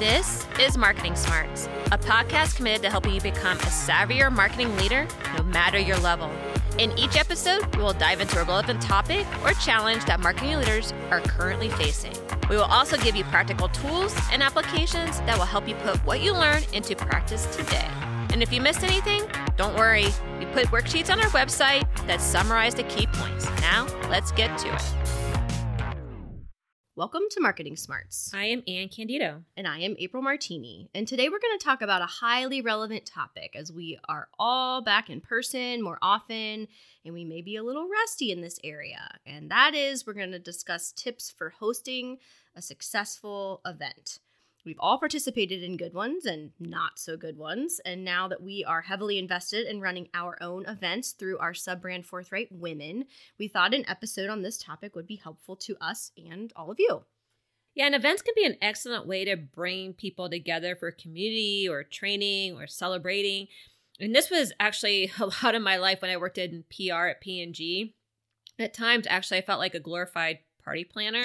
This is Marketing Smarts, a podcast committed to helping you become a savvier marketing leader, no matter your level. In each episode, we will dive into a relevant topic or challenge that marketing leaders are currently facing. We will also give you practical tools and applications that will help you put what you learn into practice today. And if you missed anything, don't worry. We put worksheets on our website that summarize the key points. Now, let's get to it. Welcome to Marketing Smarts. I am Ann Candido. And I am April Martini. And today we're going to talk about a highly relevant topic as we are all back in person more often, and we may be a little rusty in this area. And that is, we're going to discuss tips for hosting a successful event. We've all participated in good ones and not so good ones, and now that we are heavily invested in running our own events through our sub-brand Forthright Women, we thought an episode on this topic would be helpful to us and all of you. Yeah, and events can be an excellent way to bring people together for community or training or celebrating. And this was actually a lot of my life when I worked in PR at P&G. At times, actually, I felt like a glorified party planner.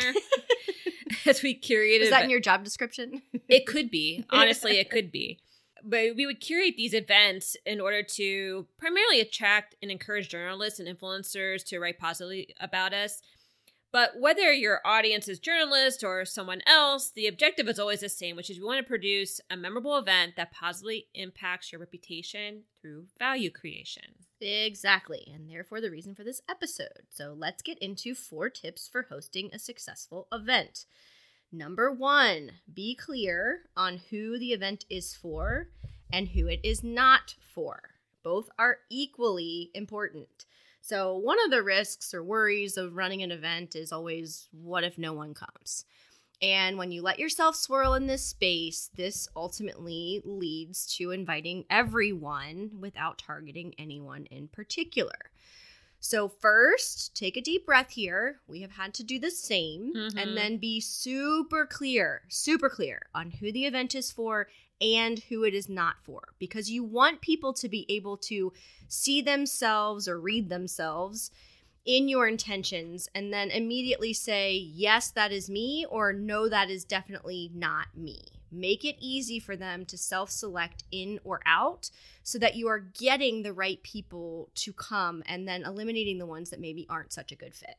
As we curated. Is that in your job description? It could be. Honestly, it could be. But we would curate these events in order to primarily attract and encourage journalists and influencers to write positively about us. But whether your audience is journalists or someone else, the objective is always the same, which is we want to produce a memorable event that positively impacts your reputation through value creation. Exactly, and therefore the reason for this episode. So let's get into 4 tips for hosting a successful event. Number 1, be clear on who the event is for and who it is not for. Both are equally important. So one of the risks or worries of running an event is always, what if no one comes? And when you let yourself swirl in this space, this ultimately leads to inviting everyone without targeting anyone in particular. So first, take a deep breath here. We have had to do the same. And then be super clear on who the event is for and who it is not for, because you want people to be able to see themselves or read themselves in your intentions and then immediately say, yes, that is me, or no, that is definitely not me. Make it easy for them to self-select in or out so that you are getting the right people to come and then eliminating the ones that maybe aren't such a good fit.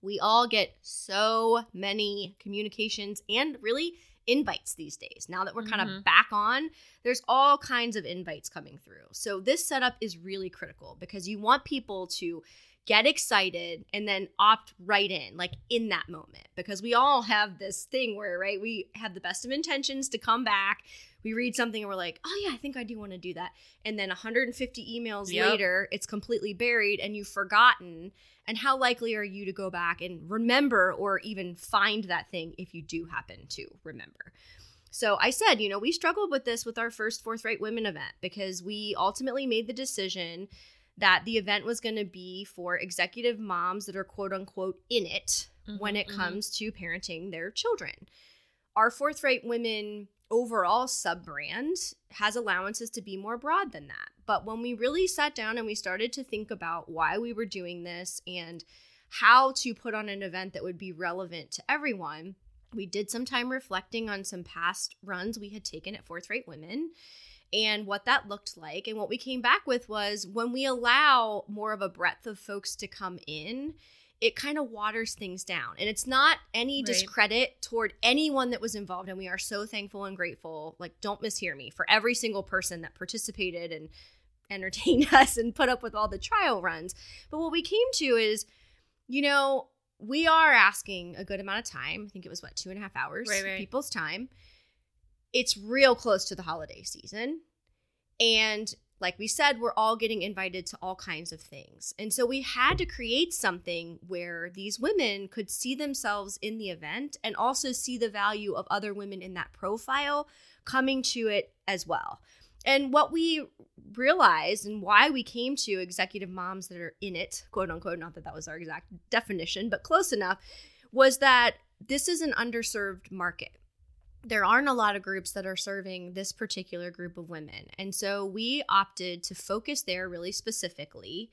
We all get so many communications and really invites these days. Now that we're kind of back on, there's all kinds of invites coming through. So this setup is really critical because you want people to get excited and then opt right in, like in that moment, because we all have this thing where, right, we have the best of intentions to come back. We read something and we're like, oh yeah, I think I do want to do that. And then 150 emails later, it's completely buried and you've forgotten. And how likely are you to go back and remember or even find that thing if you do happen to remember? So I said, you know, we struggled with this with our first Forthright Women event because we ultimately made the decision that the event was going to be for executive moms that are quote unquote in it when it comes to parenting their children. Our Forthright Women overall sub-brand has allowances to be more broad than that. But when we really sat down and we started to think about why we were doing this and how to put on an event that would be relevant to everyone, we did some time reflecting on some past runs we had taken at Forthright Women and what that looked like. And what we came back with was, when we allow more of a breadth of folks to come in, it kind of waters things down. And it's not any discredit toward anyone that was involved. And we are so thankful and grateful. Like, don't mishear me, for every single person that participated and entertained us and put up with all the trial runs. But what we came to is, you know, we are asking a good amount of time. I think it was, 2.5 hours of people's time. It's real close to the holiday season. And like we said, we're all getting invited to all kinds of things. And so we had to create something where these women could see themselves in the event and also see the value of other women in that profile coming to it as well. And what we realized and why we came to executive moms that are in it, quote unquote, not that that was our exact definition, but close enough, was that this is an underserved market. There aren't a lot of groups that are serving this particular group of women. And so we opted to focus there really specifically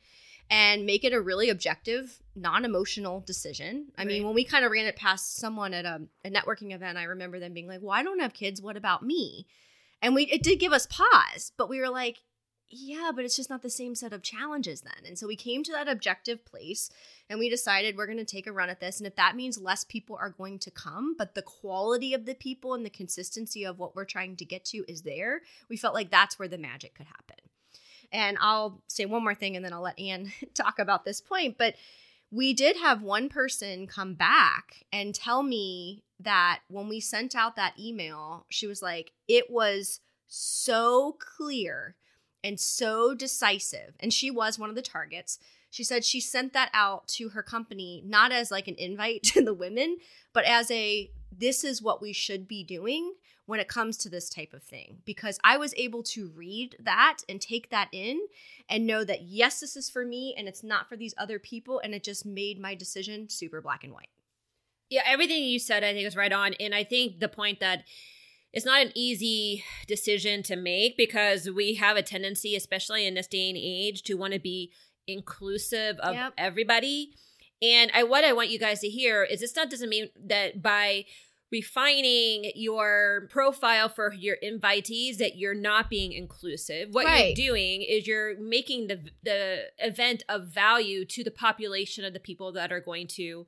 and make it a really objective, non-emotional decision. I mean, when we kind of ran it past someone at a networking event, I remember them being like, well, I don't have kids. What about me? And it did give us pause, but we were like, yeah, but it's just not the same set of challenges then. And so we came to that objective place and we decided we're going to take a run at this. And if that means less people are going to come, but the quality of the people and the consistency of what we're trying to get to is there, we felt like that's where the magic could happen. And I'll say one more thing and then I'll let Ann talk about this point. But we did have one person come back and tell me that when we sent out that email, she was like, it was so clear and so decisive. And she was one of the targets. She said she sent that out to her company, not as like an invite to the women, but as this is what we should be doing when it comes to this type of thing. Because I was able to read that and take that in and know that, yes, this is for me and it's not for these other people. And it just made my decision super black and white. Yeah, everything you said, I think, is right on. And I think the point that it's not an easy decision to make, because we have a tendency, especially in this day and age, to want to be inclusive of everybody. And what I want you guys to hear is this doesn't mean that by refining your profile for your invitees that you're not being inclusive. What you're doing is you're making the event of value to the population of the people that are going to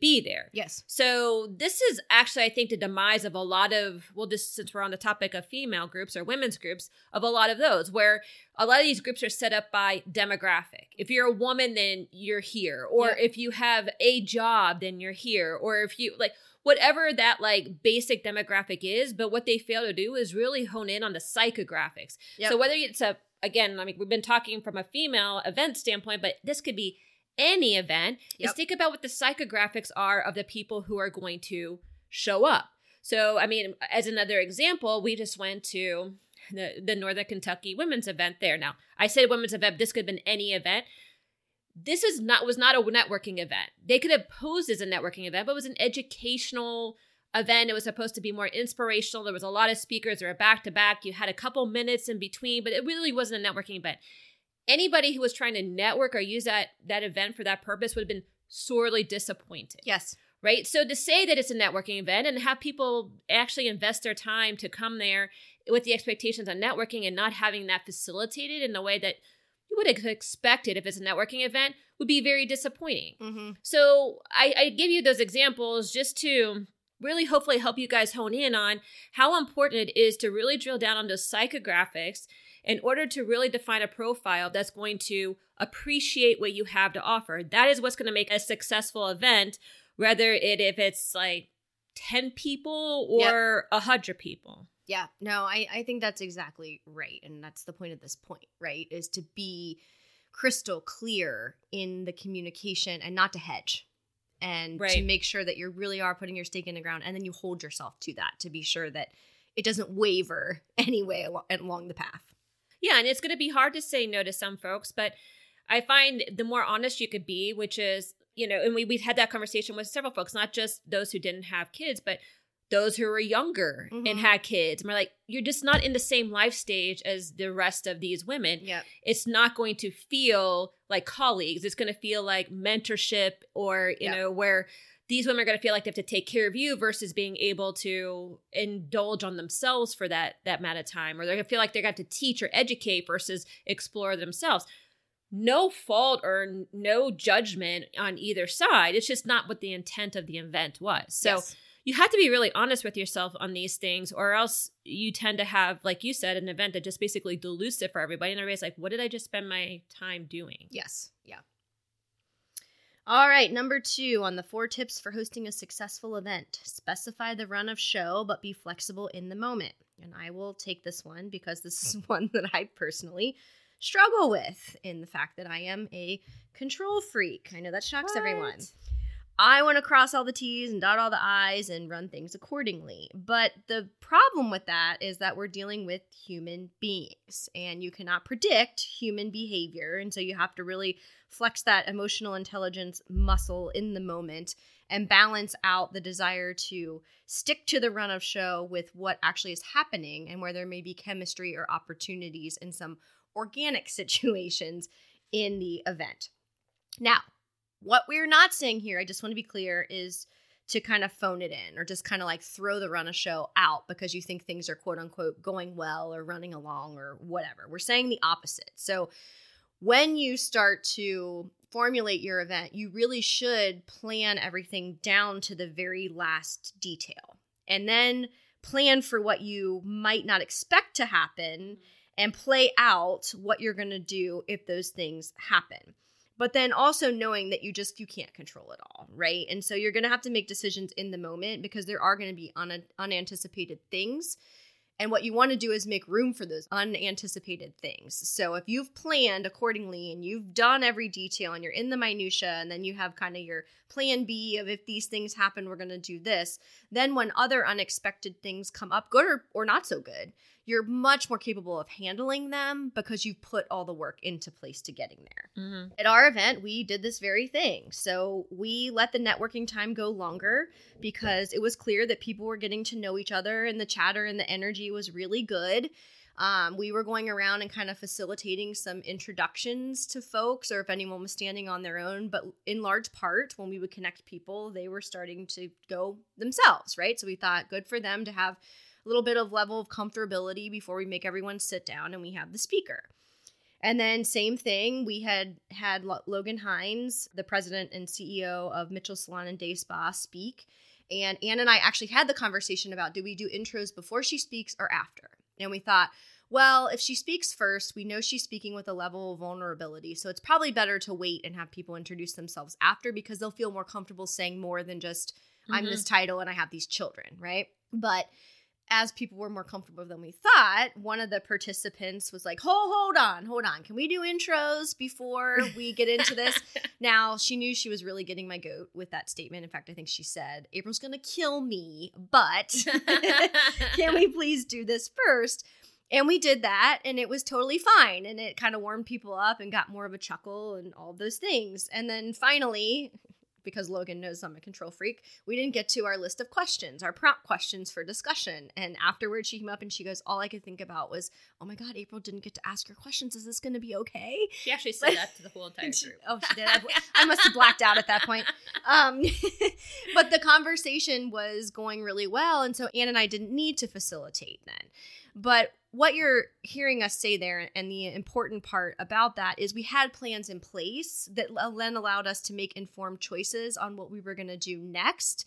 be there. Yes. So this is actually, I think, the demise of a lot of, well, just since we're on the topic of female groups or women's groups, of a lot of those, where a lot of these groups are set up by demographic. If you're a woman, then you're here. Or if you have a job, then you're here. Or if you, like, whatever that like basic demographic is, but what they fail to do is really hone in on the psychographics. Yep. So whether it's again, I mean, we've been talking from a female event standpoint, but this could be any event, is think about what the psychographics are of the people who are going to show up. So, I mean, as another example, we just went to the Northern Kentucky Women's Event there. Now, I said women's event, this could have been any event. This was not a networking event. They could have posed as a networking event, but it was an educational event. It was supposed to be more inspirational. There was a lot of speakers. They were back-to-back. You had a couple minutes in between, but it really wasn't a networking event. Anybody who was trying to network or use that event for that purpose would have been sorely disappointed. Yes. Right? So to say that it's a networking event and have people actually invest their time to come there with the expectations on networking and not having that facilitated in a way that you would have expected if it's a networking event would be very disappointing. Mm-hmm. So I give you those examples just to really hopefully help you guys hone in on how important it is to really drill down on those psychographics in order to really define a profile that's going to appreciate what you have to offer. That is what's going to make a successful event, whether if it's like 10 people or 100 people. Yeah, no, I think that's exactly right. And that's the point of this point, right, is to be crystal clear in the communication and not to hedge. And to make sure that you really are putting your stake in the ground, and then you hold yourself to that to be sure that it doesn't waver anyway along the path. Yeah, and it's going to be hard to say no to some folks, but I find the more honest you could be, which is, you know, and we've had that conversation with several folks, not just those who didn't have kids, but those who were younger and had kids. And we're like, you're just not in the same life stage as the rest of these women. Yep. It's not going to feel like colleagues. It's going to feel like mentorship or, you know, where these women are going to feel like they have to take care of you versus being able to indulge on themselves for that amount of time. Or they're going to feel like they're going to have to teach or educate versus explore themselves. No fault or no judgment on either side. It's just not what the intent of the event was. So you have to be really honest with yourself on these things, or else you tend to have, like you said, an event that just basically dilutes it for everybody. And everybody's like, what did I just spend my time doing? Yes. Yeah. All right, number 2 on the 4 tips for hosting a successful event. Specify the run of show, but be flexible in the moment. And I will take this one because this is one that I personally struggle with in the fact that I am a control freak. I know that shocks everyone. I want to cross all the T's and dot all the I's and run things accordingly. But the problem with that is that we're dealing with human beings and you cannot predict human behavior. And so you have to really flex that emotional intelligence muscle in the moment and balance out the desire to stick to the run of show with what actually is happening and where there may be chemistry or opportunities in some organic situations in the event. Now, what we're not saying here, I just want to be clear, is to kind of phone it in or just kind of like throw the run a show out because you think things are quote unquote going well or running along or whatever. We're saying the opposite. So when you start to formulate your event, you really should plan everything down to the very last detail and then plan for what you might not expect to happen and play out what you're going to do if those things happen. But then also knowing that you can't control it all, right? And so you're going to have to make decisions in the moment because there are going to be unanticipated things. And what you want to do is make room for those unanticipated things. So if you've planned accordingly and you've done every detail and you're in the minutia, and then you have kind of your plan B of if these things happen, we're going to do this. Then when other unexpected things come up, good or not so good, you're much more capable of handling them because you've put all the work into place to getting there. Mm-hmm. At our event, we did this very thing. So we let the networking time go longer because it was clear that people were getting to know each other and the chatter and the energy was really good. We were going around and kind of facilitating some introductions to folks or if anyone was standing on their own. But in large part, when we would connect people, they were starting to go themselves, right? So we thought good for them to have little bit of level of comfortability before we make everyone sit down and we have the speaker. And then same thing, we had Logan Hines, the president and CEO of Mitchell Salon and Day Spa, speak. And Ann and I actually had the conversation about, do we do intros before she speaks or after? And we thought, well, if she speaks first, we know she's speaking with a level of vulnerability. So it's probably better to wait and have people introduce themselves after because they'll feel more comfortable saying more than just, I'm this title and I have these children, right? But as people were more comfortable than we thought, one of the participants was like, hold on. Can we do intros before we get into this? Now, she knew she was really getting my goat with that statement. In fact, I think she said, April's going to kill me, but can we please do this first? And we did that, and it was totally fine. And it kind of warmed people up and got more of a chuckle and all those things. And then finally, because Logan knows I'm a control freak, we didn't get to our list of questions, our prompt questions for discussion. And afterwards she came up and she goes, all I could think about was, oh my God, April didn't get to ask her questions. Is this going to be okay? She actually said that to the whole entire group. Oh, she did. I must have blacked out at that point. But the conversation was going really well. And so Ann and I didn't need to facilitate then. But what you're hearing us say there and the important part about that is we had plans in place that then allowed us to make informed choices on what we were going to do next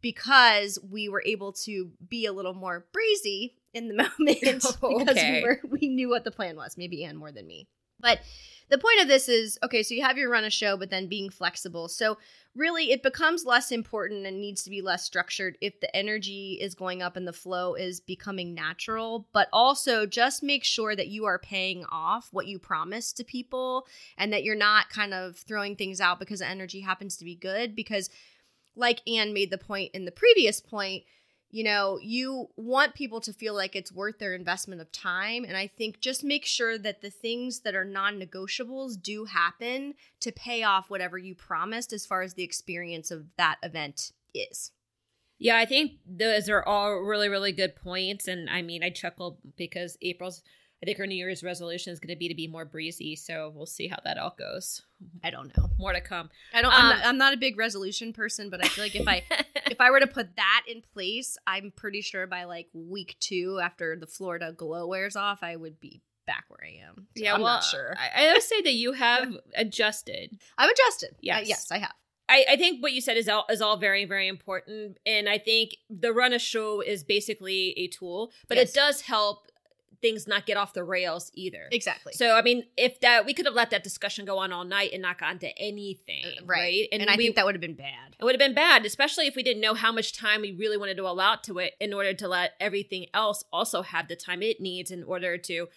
because we were able to be a little more breezy in the moment because we knew what the plan was, maybe Ann more than me. But the point of this is, okay, so you have your run a show, but then being flexible. So really it becomes less important and needs to be less structured if the energy is going up and the flow is becoming natural. But also just make sure that you are paying off what you promised to people and that you're not kind of throwing things out because the energy happens to be good. Because like Ann made the point in the previous point, you know, you want people to feel like it's worth their investment of time. And I think just make sure that the things that are non-negotiables do happen to pay off whatever you promised as far as the experience of that event is. Yeah, I think those are all really, really good points. And I mean, I chuckle because I think her New Year's resolution is going to be more breezy. So we'll see how that all goes. I don't know. More to come. I'm not a big resolution person, but I feel like if I if I were to put that in place, I'm pretty sure by like week 2 after the Florida glow wears off, I would be back where I am. So yeah, I'm not sure. I always say that you have adjusted. I've adjusted. Yes. Yes, I have. I think what you said is all very, very important. And I think the run a show is basically a tool, but It does help things not get off the rails either. Exactly. So, I mean, if that we could have let that discussion go on all night and not gotten to anything, right? And I think that would have been bad. It would have been bad, especially if we didn't know how much time we really wanted to allow to it in order to let everything else also have the time it needs in order to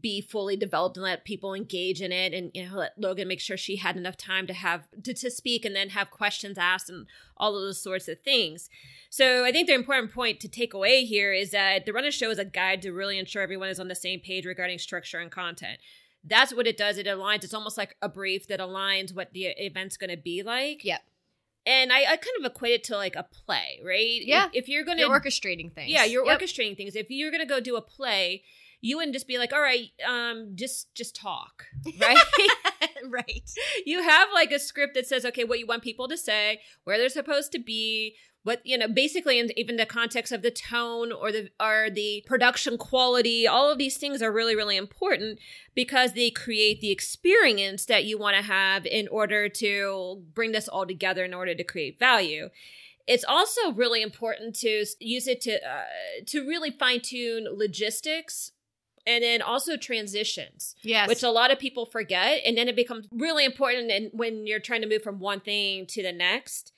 be fully developed and let people engage in it and, you know, let Logan make sure she had enough time to have to speak and then have questions asked and all of those sorts of things. So I think the important point to take away here is that the Runner Show is a guide to really ensure everyone is on the same page regarding structure and content. That's what it does. It aligns. It's almost like a brief that aligns what the event's going to be like. Yep. And I kind of equate it to like a play, right? Yeah. If you're going to... You're orchestrating things. Yeah, you're orchestrating things. If you're going to go do a play... you wouldn't just be like, all right, just talk, right? Right. You have like a script that says, okay, what you want people to say, where they're supposed to be, what, you know, basically in even the context of the tone or the production quality. All of these things are really, really important because they create the experience that you want to have in order to bring this all together, in order to create value. It's also really important to use it to really fine tune logistics. And then also transitions, yes, which a lot of people forget. And then it becomes really important when you're trying to move from one thing to the next.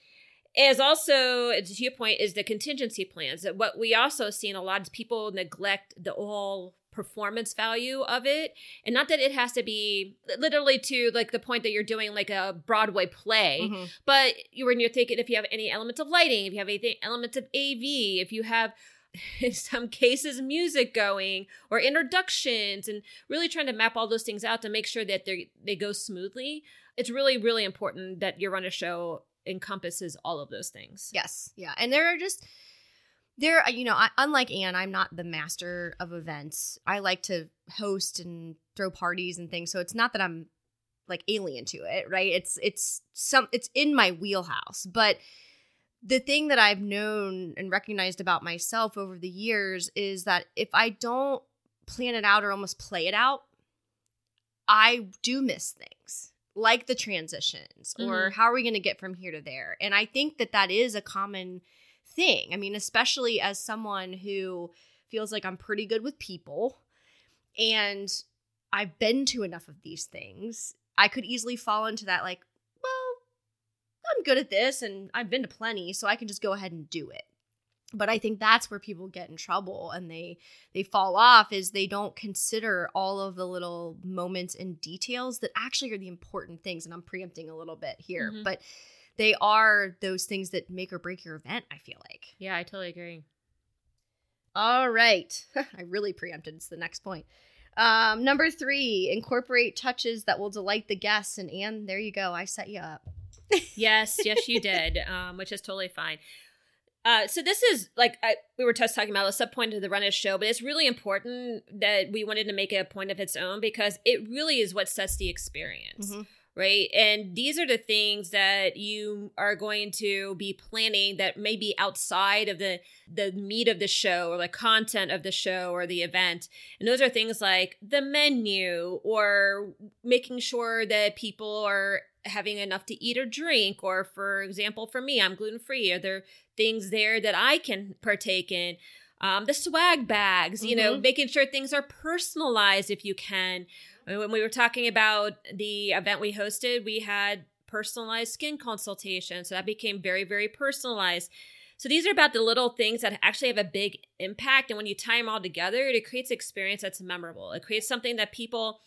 Is also, to your point, is the contingency plans. What we also see in a lot of people neglect the all performance value of it. And not that it has to be literally to like the point that you're doing like a Broadway play, mm-hmm. but when you're thinking if you have any elements of lighting, if you have any elements of AV, if you have in some cases music going or introductions, and really trying to map all those things out to make sure that they go smoothly. It's really, really important that your run a show encompasses all of those things. Yes. Yeah. And there are, you know, unlike Ann, I'm not the master of events. I like to host and throw parties and things. So it's not that I'm like alien to it, right? It's in my wheelhouse, but the thing that I've known and recognized about myself over the years is that if I don't plan it out or almost play it out, I do miss things like the transitions mm-hmm. or how are we going to get from here to there? And I think that is a common thing. I mean, especially as someone who feels like I'm pretty good with people and I've been to enough of these things, I could easily fall into that like, I'm good at this and I've been to plenty, so I can just go ahead and do it. But I think that's where people get in trouble and they fall off, is they don't consider all of the little moments and details that actually are the important things. And I'm preempting a little bit here, mm-hmm. but they are those things that make or break your event, I feel like. Yeah, I totally agree. All right. I really preempted. It's the next point. Number 3, incorporate touches that will delight the guests. And Ann, there you go. I set you up. Yes, you did, which is totally fine. So this is like we were just talking about a subpoint of the run of show, but it's really important that we wanted to make it a point of its own because it really is what sets the experience, mm-hmm. right? And these are the things that you are going to be planning that may be outside of the meat of the show or the content of the show or the event. And those are things like the menu or making sure that people are having enough to eat or drink, or for example, for me, I'm gluten-free. Are there things there that I can partake in? The swag bags, mm-hmm. you know, making sure things are personalized if you can. When we were talking about the event we hosted, we had personalized skin consultation. So that became very, very personalized. So these are about the little things that actually have a big impact. And when you tie them all together, it creates experience that's memorable. It creates something that people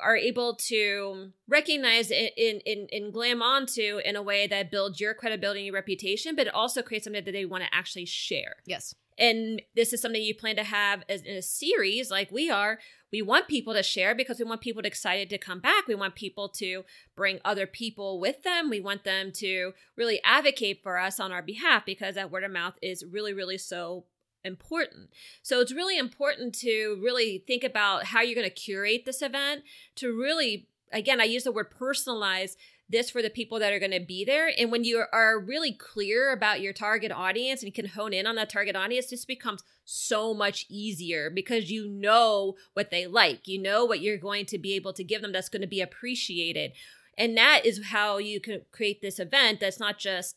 are able to recognize and glam onto in a way that builds your credibility and your reputation, but it also creates something that they want to actually share. Yes. And this is something you plan to have as in a series like we are. We want people to share because we want people excited to come back. We want people to bring other people with them. We want them to really advocate for us on our behalf because that word of mouth is really, really so important. So it's really important to really think about how you're going to curate this event to really, again, I use the word personalize this for the people that are going to be there. And when you are really clear about your target audience and you can hone in on that target audience, this becomes so much easier because you know what they like, you know what you're going to be able to give them that's going to be appreciated. And that is how you can create this event that's not just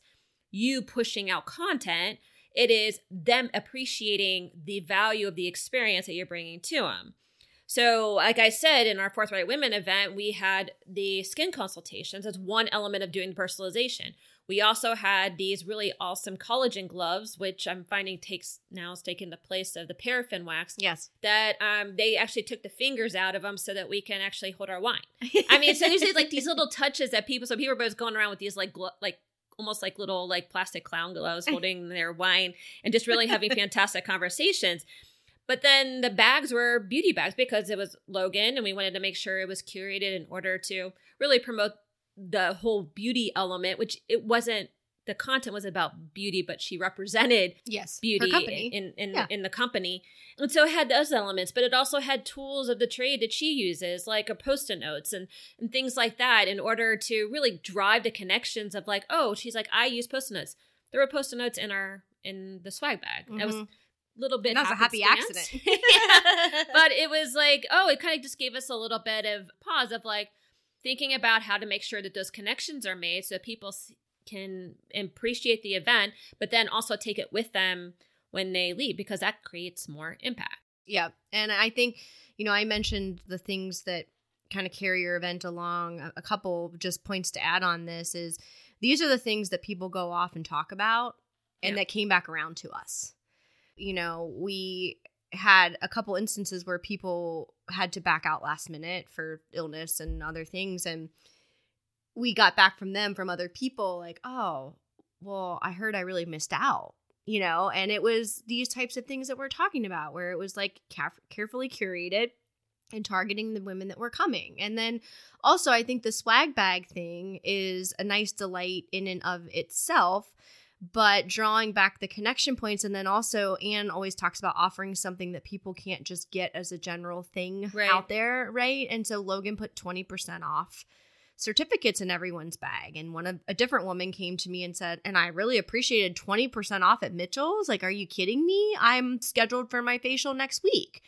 you pushing out content, it is them appreciating the value of the experience that you're bringing to them. So like I said, in our Forthright Women event, we had the skin consultations as one element of doing personalization. We also had these really awesome collagen gloves, which I'm finding is taking the place of the paraffin wax. Yes. That they actually took the fingers out of them so that we can actually hold our wine. I mean, so there's like these little touches that people are both going around with these almost like little like plastic clown gloves holding their wine and just really having fantastic conversations. But then the bags were beauty bags because it was Logan and we wanted to make sure it was curated in order to really promote the whole beauty element, which it wasn't the content was about beauty, but she represented beauty in the company. And so it had those elements, but it also had tools of the trade that she uses, like a Post-it notes and things like that, in order to really drive the connections of like, oh, she's like, I use Post-it notes. There were Post-it notes in the swag bag. Mm-hmm. That was a happy accident. Yeah. But it was like, oh, it kind of just gave us a little bit of pause of like thinking about how to make sure that those connections are made so people can appreciate the event, but then also take it with them when they leave, because that creates more impact. Yeah. And I think, you know, I mentioned the things that kind of carry your event along. A couple just points to add on this is these are the things that people go off and talk about and that came back around to us. You know, we had a couple instances where people had to back out last minute for illness and other things. And we got back from them, from other people, like, oh, well, I heard I really missed out, you know? And it was these types of things that we're talking about, where it was like carefully curated and targeting the women that were coming. And then also, I think the swag bag thing is a nice delight in and of itself, but drawing back the connection points. And then also, Anne always talks about offering something that people can't just get as a general thing out there, right? And so Logan put 20% off certificates in everyone's bag. And a different woman came to me and said, and I really appreciated 20% off at Mitchell's. Like, are you kidding me? I'm scheduled for my facial next week.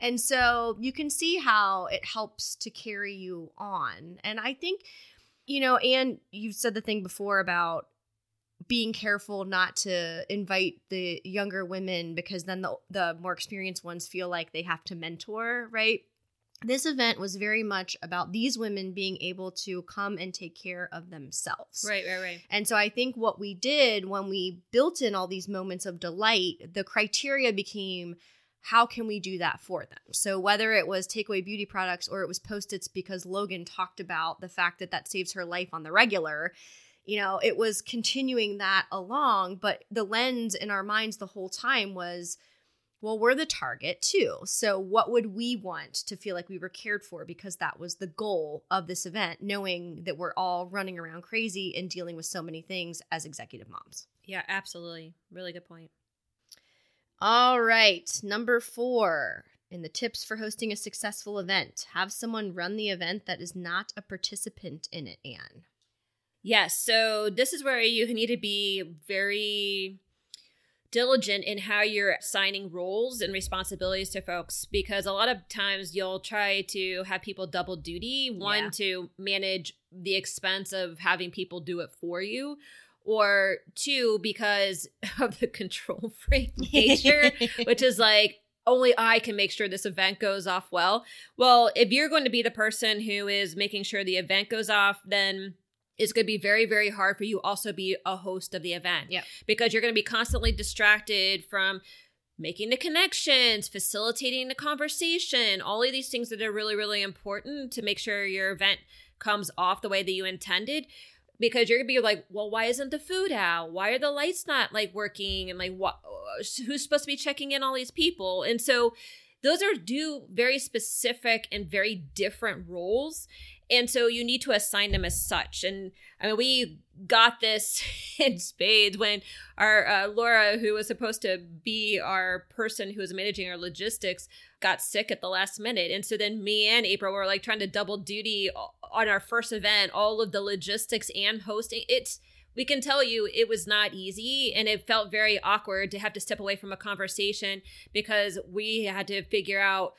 And so you can see how it helps to carry you on. And I think, you know, Anne, you've said the thing before about being careful not to invite the younger women, because then the more experienced ones feel like they have to mentor, right? This event was very much about these women being able to come and take care of themselves. Right. And so I think what we did when we built in all these moments of delight, the criteria became, how can we do that for them? So whether it was takeaway beauty products or it was Post-its, because Logan talked about the fact that that saves her life on the regular, you know, it was continuing that along. But the lens in our minds the whole time was, well, we're the target too. So what would we want to feel like we were cared for? Because that was the goal of this event, knowing that we're all running around crazy and dealing with so many things as executive moms. Yeah, absolutely. Really good point. All right. 4, in the tips for hosting a successful event, have someone run the event that is not a participant in it, Anne. Yes. So this is where you need to be very diligent in how you're assigning roles and responsibilities to folks, because a lot of times you'll try to have people double duty, one to manage the expense of having people do it for you, or two, because of the control freak nature, which is like, only I can make sure this event goes off well. Well, if you're going to be the person who is making sure the event goes off, then it's going to be very, very hard for you also be a host of the event, because you're going to be constantly distracted from making the connections, facilitating the conversation, all of these things that are really, really important to make sure your event comes off the way that you intended, because you're going to be like, well, why isn't the food out? Why are the lights not like working? And like, who's supposed to be checking in all these people? And so those are very specific and very different roles. And so you need to assign them as such. And I mean, we got this in spades when our Laura, who was supposed to be our person who was managing our logistics, got sick at the last minute. And so then me and April were like trying to double duty on our first event, all of the logistics and hosting. We can tell you it was not easy, and it felt very awkward to have to step away from a conversation, because we had to figure out,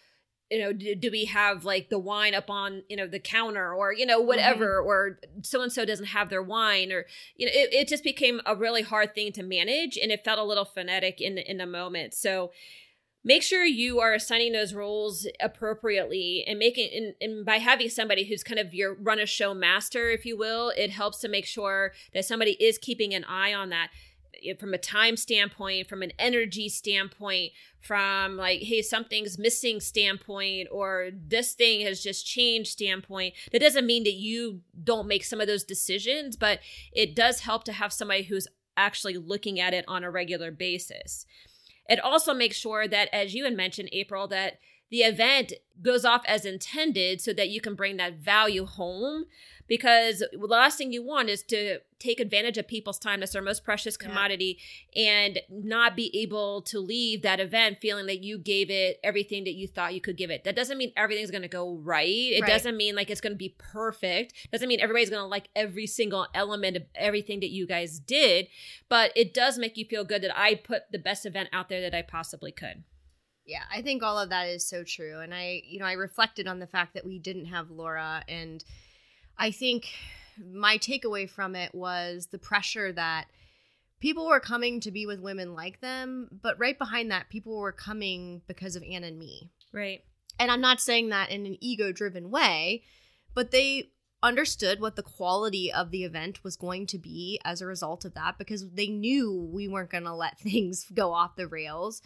you know, do we have like the wine up on, you know, the counter, or, you know, whatever, or so-and-so doesn't have their wine, or, you know, it just became a really hard thing to manage, and it felt a little frenetic in the moment. So make sure you are assigning those roles appropriately, and and by having somebody who's kind of your run a show master, if you will, it helps to make sure that somebody is keeping an eye on that. From a time standpoint, from an energy standpoint, from like, hey, something's missing standpoint, or this thing has just changed standpoint. That doesn't mean that you don't make some of those decisions, but it does help to have somebody who's actually looking at it on a regular basis. It also makes sure that, as you had mentioned, April, that the event goes off as intended so that you can bring that value home. because the last thing you want is to take advantage of people's time. That's their most precious commodity, and not be able to leave that event feeling that you gave it everything that you thought you could give it. That doesn't mean everything's going to go right. It doesn't mean like it's going to be perfect. Doesn't mean everybody's going to like every single element of everything that you guys did, but it does make you feel good that I put the best event out there that I possibly could. Yeah, I think all of that is so true. And I reflected on the fact that we didn't have Laura, and I think my takeaway from it was the pressure that people were coming to be with women like them, but right behind that, people were coming because of Ann and me. Right. And I'm not saying that in an ego-driven way, but they understood what the quality of the event was going to be as a result of that, because they knew we weren't going to let things go off the rails.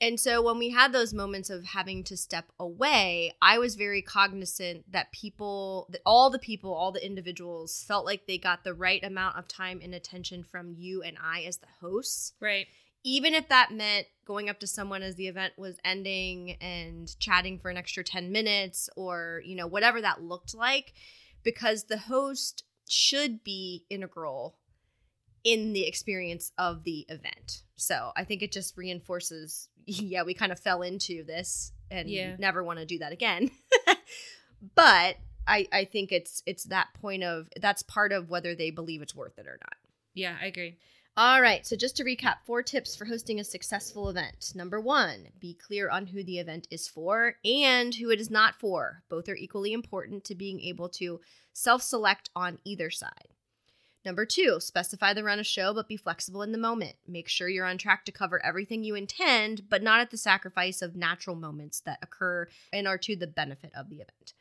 And so when we had those moments of having to step away, I was very cognizant that all the individuals felt like they got the right amount of time and attention from you and I as the hosts. Right. Even if that meant going up to someone as the event was ending and chatting for an extra 10 minutes or, you know, whatever that looked like, because the host should be integral in the experience of the event. So I think it just reinforces, we kind of fell into this and never want to do that again. But I think it's that point of, that's part of whether they believe it's worth it or not. Yeah, I agree. All right. So just to recap, 4 tips for hosting a successful event. Number 1, be clear on who the event is for and who it is not for. Both are equally important to being able to self-select on either side. Number 2, specify the run of show, but be flexible in the moment. Make sure you're on track to cover everything you intend, but not at the sacrifice of natural moments that occur and are to the benefit of the event.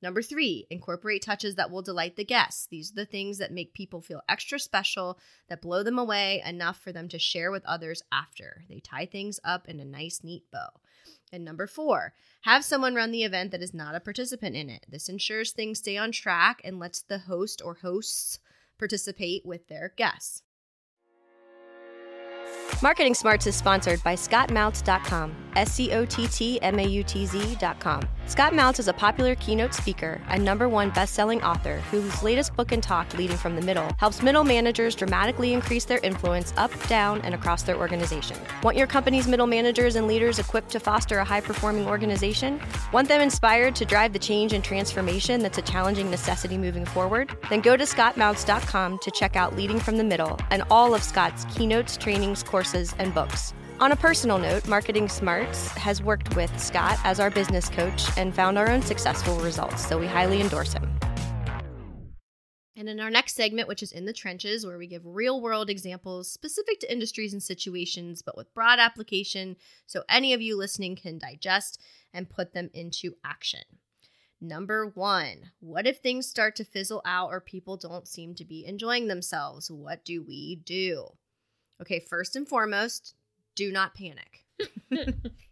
Number 3, incorporate touches that will delight the guests. These are the things that make people feel extra special, that blow them away enough for them to share with others after. They tie things up in a nice, neat bow. And number 4, have someone run the event that is not a participant in it. This ensures things stay on track and lets the host or hosts participate with their guests. Marketing Smarts is sponsored by scottmautz.com, ScottMautz.com. Scott Mautz is a popular keynote speaker and #1 best-selling author whose latest book and talk, Leading from the Middle, helps middle managers dramatically increase their influence up, down, and across their organization. Want your company's middle managers and leaders equipped to foster a high-performing organization? Want them inspired to drive the change and transformation that's a challenging necessity moving forward? Then go to scottmautz.com to check out Leading from the Middle and all of Scott's keynotes, trainings, courses, and books. On a personal note, Marketing Smarts has worked with Scott as our business coach and found our own successful results, so we highly endorse him. And in our next segment, which is In the Trenches, where we give real-world examples specific to industries and situations, but with broad application, so any of you listening can digest and put them into action. Number 1, what if things start to fizzle out or people don't seem to be enjoying themselves? What do we do? Okay, first and foremost, do not panic.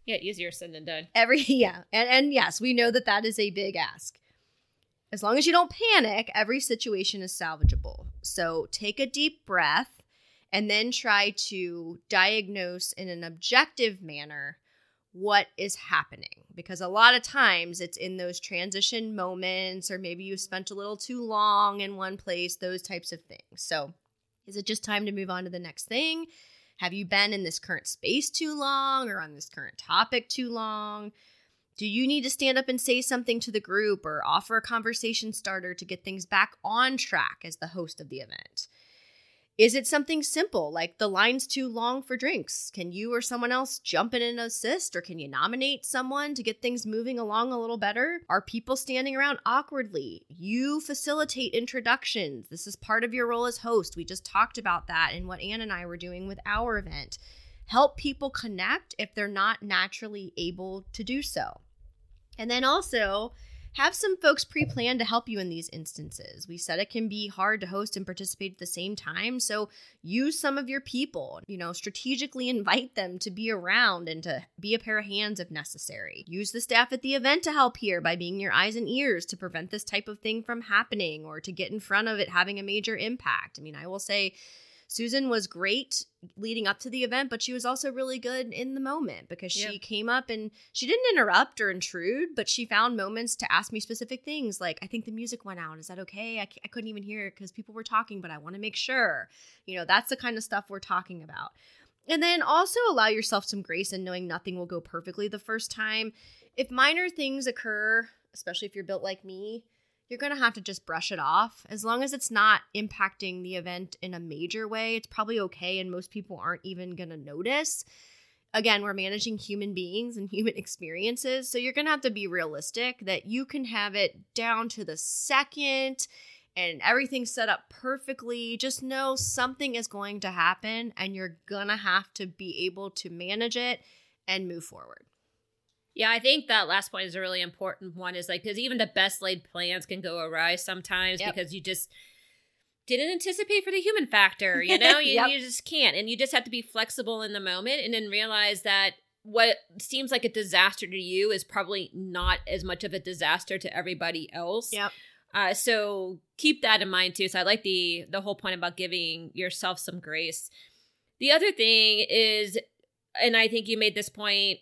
Easier said than done. And yes, we know that is a big ask. As long as you don't panic, every situation is salvageable. So take a deep breath and then try to diagnose in an objective manner what is happening. Because a lot of times it's in those transition moments, or maybe you spent a little too long in one place, those types of things. So is it just time to move on to the next thing? Have you been in this current space too long or on this current topic too long? Do you need to stand up and say something to the group or offer a conversation starter to get things back on track as the host of the event? Is it something simple like the line's too long for drinks? Can you or someone else jump in and assist, or can you nominate someone to get things moving along a little better? Are people standing around awkwardly? You facilitate introductions. This is part of your role as host. We just talked about that and what Ann and I were doing with our event. Help people connect if they're not naturally able to do so. And then also, have some folks pre-plan to help you in these instances. We said it can be hard to host and participate at the same time, so use some of your people. You know, strategically invite them to be around and to be a pair of hands if necessary. Use the staff at the event to help here by being your eyes and ears to prevent this type of thing from happening or to get in front of it having a major impact. I mean, I will say Susan was great leading up to the event, but she was also really good in the moment because she came up and she didn't interrupt or intrude, but she found moments to ask me specific things. Like, I think the music went out. Is that okay? I couldn't even hear it because people were talking, but I want to make sure. You know, that's the kind of stuff we're talking about. And then also allow yourself some grace in knowing nothing will go perfectly the first time. If minor things occur, especially if you're built like me, you're going to have to just brush it off. As long as it's not impacting the event in a major way, it's probably okay, and most people aren't even going to notice. Again, we're managing human beings and human experiences, so you're going to have to be realistic that you can have it down to the second and everything's set up perfectly. Just know something is going to happen, and you're going to have to be able to manage it and move forward. Yeah, I think that last point is a really important one, is like, because even the best laid plans can go awry sometimes because you just didn't anticipate for the human factor, you know? You just can't. And you just have to be flexible in the moment and then realize that what seems like a disaster to you is probably not as much of a disaster to everybody else. Yep. So keep that in mind too. So I like the whole point about giving yourself some grace. The other thing is, and I think you made this point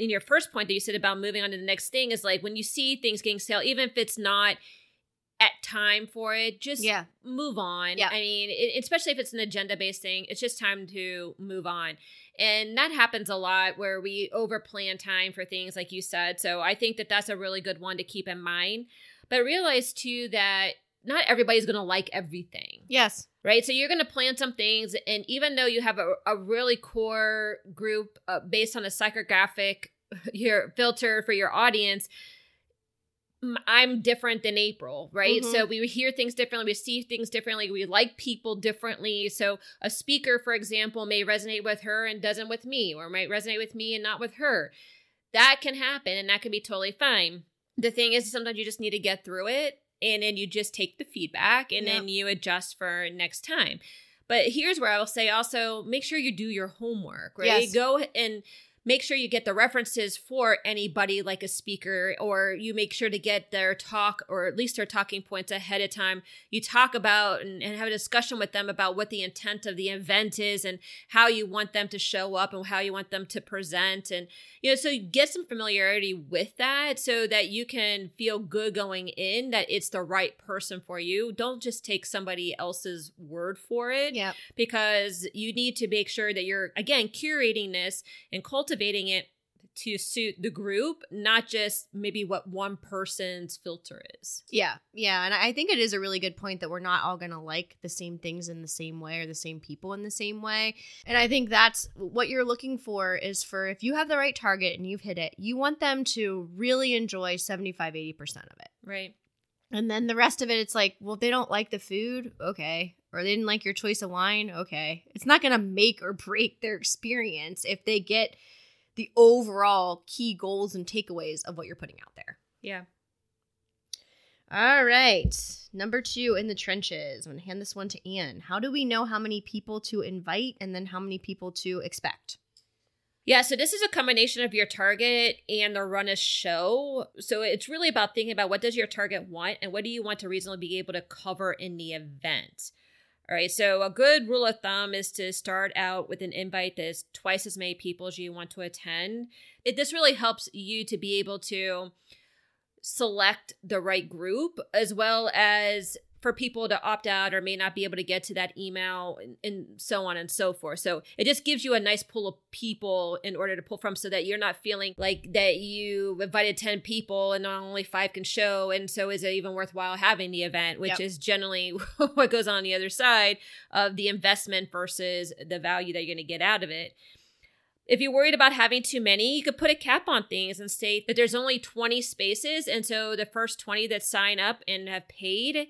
in your first point that you said about moving on to the next thing, is like, when you see things getting stale, even if it's not at time for it, just move on. Yeah. I mean, especially if it's an agenda-based thing, it's just time to move on. And that happens a lot where we overplan time for things like you said. So I think that that's a really good one to keep in mind. But realize too that not everybody's going to like everything. Yes. Right? So you're going to plan some things, and even though you have a really core group based on a psychographic your filter for your audience, I'm different than April, right? Mm-hmm. So we hear things differently, we see things differently, we like people differently. So a speaker, for example, may resonate with her and doesn't with me, or might resonate with me and not with her. That can happen, and that can be totally fine. The thing is, sometimes you just need to get through it, and then you just take the feedback and then you adjust for next time. But here's where I will say also, make sure you do your homework, right? Yes. Go and make sure you get the references for anybody like a speaker, or you make sure to get their talk, or at least their talking points ahead of time. You talk about and have a discussion with them about what the intent of the event is and how you want them to show up and how you want them to present. And, you know, so you get some familiarity with that so that you can feel good going in that it's the right person for you. Don't just take somebody else's word for it, because you need to make sure that you're, again, curating this and cultivating it to suit the group, not just maybe what one person's filter is. Yeah. Yeah. And I think it is a really good point that we're not all going to like the same things in the same way or the same people in the same way. And I think that's what you're looking for, is for, if you have the right target and you've hit it, you want them to really enjoy 75, 80% of it. Right. And then the rest of it, it's like, well, if they don't like the food, okay. Or they didn't like your choice of wine, okay. It's not going to make or break their experience if they get the overall key goals and takeaways of what you're putting out there. Yeah. All right. Number 2 in the trenches. I'm going to hand this one to Ann. How do we know how many people to invite and then how many people to expect? Yeah, so this is a combination of your target and the run a show. So it's really about thinking about, what does your target want and what do you want to reasonably be able to cover in the event? All right, so a good rule of thumb is to start out with an invite that's twice as many people as you want to attend. This really helps you to be able to select the right group, as well as for people to opt out or may not be able to get to that email and so on and so forth. So it just gives you a nice pool of people in order to pull from, so that you're not feeling like that you invited 10 people and only 5 can show. And so is it even worthwhile having the event, which is generally what goes on the other side of the investment versus the value that you're going to get out of it. If you're worried about having too many, you could put a cap on things and state that there's only 20 spaces. And so the first 20 that sign up and have paid,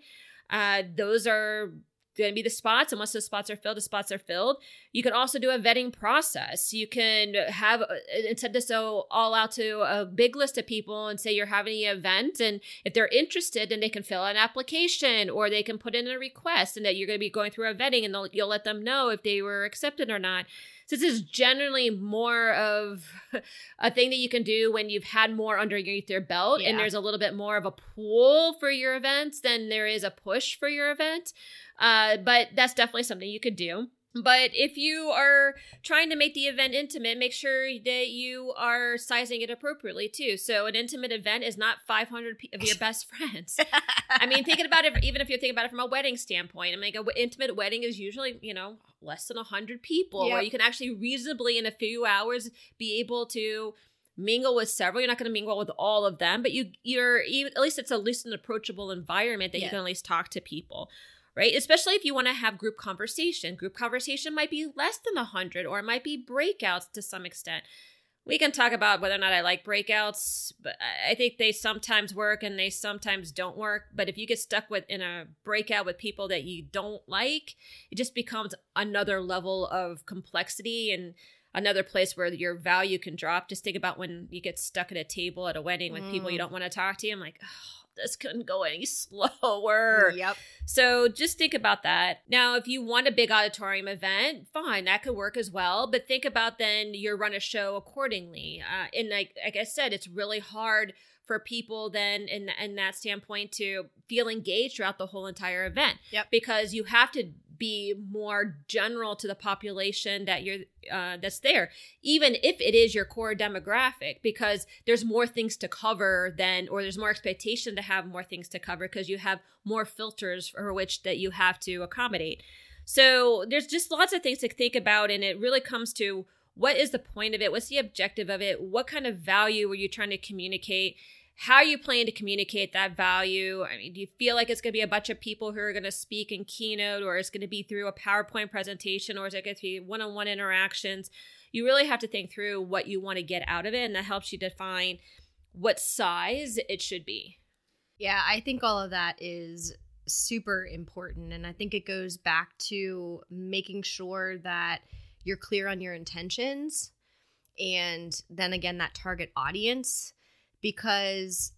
those are going to be the spots. And once those spots are filled, the spots are filled. You can also do a vetting process. You can have, instead this all out to a big list of people and say you're having the event. And if they're interested, then they can fill out an application or they can put in a request, and that you're going to be going through a vetting, and you'll let them know if they were accepted or not. So this is generally more of a thing that you can do when you've had more underneath your belt, and there's a little bit more of a pull for your events than there is a push for your event. But that's definitely something you could do. But if you are trying to make the event intimate, make sure that you are sizing it appropriately, too. So an intimate event is not 500 of your best friends. I mean, thinking about it, even if you're thinking about it from a wedding standpoint, I mean, an intimate wedding is usually, you know, less than 100 people, where you can actually reasonably in a few hours be able to mingle with several. You're not going to mingle with all of them, but you're at least it's at least an approachable environment that you can at least talk to people. Right? Especially if you want to have group conversation. Group conversation might be less than 100, or it might be breakouts to some extent. We can talk about whether or not I like breakouts, but I think they sometimes work and they sometimes don't work. But if you get stuck in a breakout with people that you don't like, it just becomes another level of complexity and another place where your value can drop. Just think about when you get stuck at a table at a wedding with people you don't want to talk to. I'm like, oh, this couldn't go any slower. Yep. So just think about that. Now, if you want a big auditorium event, fine, that could work as well. But think about then your run a show accordingly. And like I said, it's really hard for people then in that standpoint to feel engaged throughout the whole entire event. Yep. Because you have to be more general to the population that you're that's there, even if it is your core demographic, because there's more things to cover than, or there's more expectation to have more things to cover because you have more filters for which that you have to accommodate. So there's just lots of things to think about, and it really comes to what is the point of it, what's the objective of it, what kind of value are you trying to communicate. How are you planning to communicate that value? I mean, do you feel like it's going to be a bunch of people who are going to speak in keynote, or it's going to be through a PowerPoint presentation, or is it going to be one-on-one interactions? You really have to think through what you want to get out of it, and that helps you define what size it should be. Yeah, I think all of that is super important, and I think it goes back to making sure that you're clear on your intentions, and then again, that target audience. Because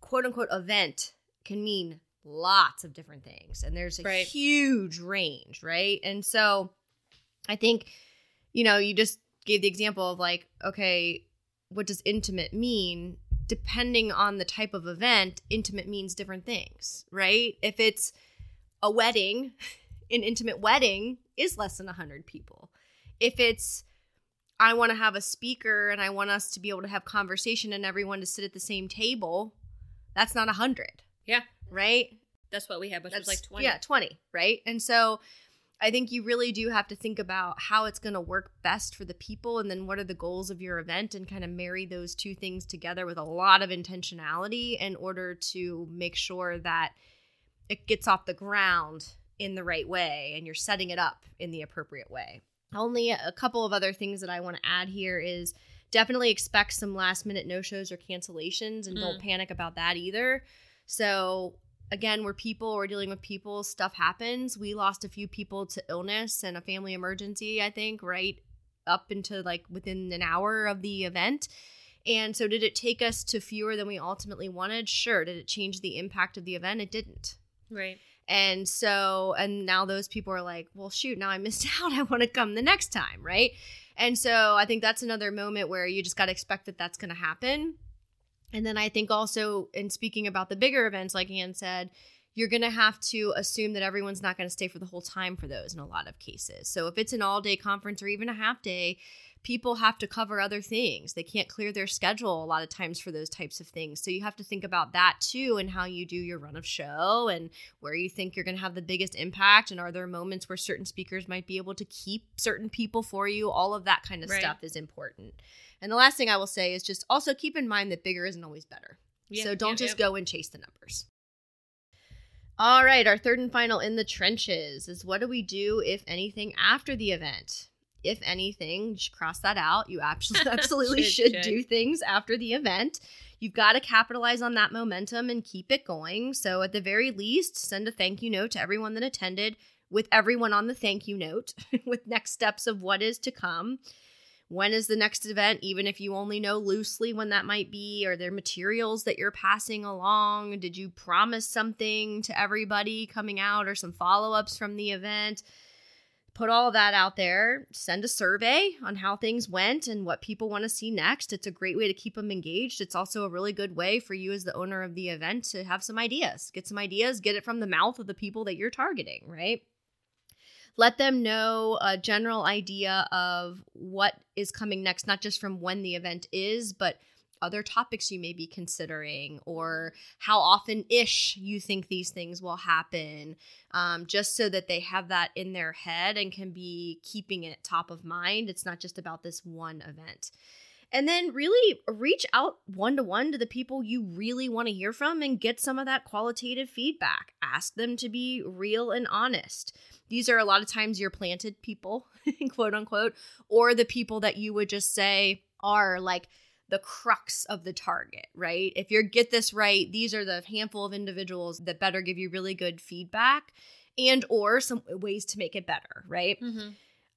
quote unquote event can mean lots of different things, and there's a huge range, right? And so I think, you know, you just gave the example of like, okay, what does intimate mean? Depending on the type of event, intimate means different things, right? If it's a wedding, an intimate wedding is less than 100 people. If it's I want to have a speaker and I want us to be able to have conversation and everyone to sit at the same table, that's not 100. Yeah. Right? That's what we had, which was like 20. Yeah, 20, right? And so I think you really do have to think about how it's going to work best for the people, and then what are the goals of your event, and kind of marry those two things together with a lot of intentionality in order to make sure that it gets off the ground in the right way and you're setting it up in the appropriate way. Only a couple of other things that I want to add here is definitely expect some last-minute no-shows or cancellations, and don't panic about that either. So again, we're dealing with people, stuff happens. We lost a few people to illness and a family emergency, I think, right up into like within an hour of the event. And so did it take us to fewer than we ultimately wanted? Sure. Did it change the impact of the event? It didn't. Right. And so, and now those people are like, well, shoot, now I missed out. I want to come the next time, right? And so I think that's another moment where you just got to expect that that's going to happen. And then I think also in speaking about the bigger events, like Ann said, you're going to have to assume that everyone's not going to stay for the whole time for those in a lot of cases. So if it's an all-day conference or even a half-day, people have to cover other things. They can't clear their schedule a lot of times for those types of things. So you have to think about that too, and how you do your run of show and where you think you're going to have the biggest impact, and are there moments where certain speakers might be able to keep certain people for you. All of that kind of stuff is important. And the last thing I will say is just also keep in mind that bigger isn't always better. Yeah, so don't just go and chase the numbers. All right, our third and final in the trenches is, what do we do, if anything, after the event? If anything, just cross that out. You absolutely should do things after the event. You've got to capitalize on that momentum and keep it going. So at the very least, send a thank you note to everyone that attended, with everyone on the thank you note, with next steps of what is to come. When is the next event, even if you only know loosely when that might be? Are there materials that you're passing along? Did you promise something to everybody coming out, or some follow-ups from the event? put all that out there, send a survey on how things went and what people want to see next. It's a great way to keep them engaged. It's also a really good way for you as the owner of the event to have some ideas, get it from the mouth of the people that you're targeting, right? Let them know a general idea of what is coming next, not just from when the event is, but other topics you may be considering or how often-ish you think these things will happen, just so that they have that in their head and can be keeping it top of mind. It's not just about this one event. And then really reach out one-to-one to the people you really want to hear from and get some of that qualitative feedback. Ask them to be real and honest. These are a lot of times your planted people, quote unquote, or the people that you would just say are like the crux of the target, right? If you get this right, these are the handful of individuals that better give you really good feedback and or some ways to make it better, right? Mm-hmm.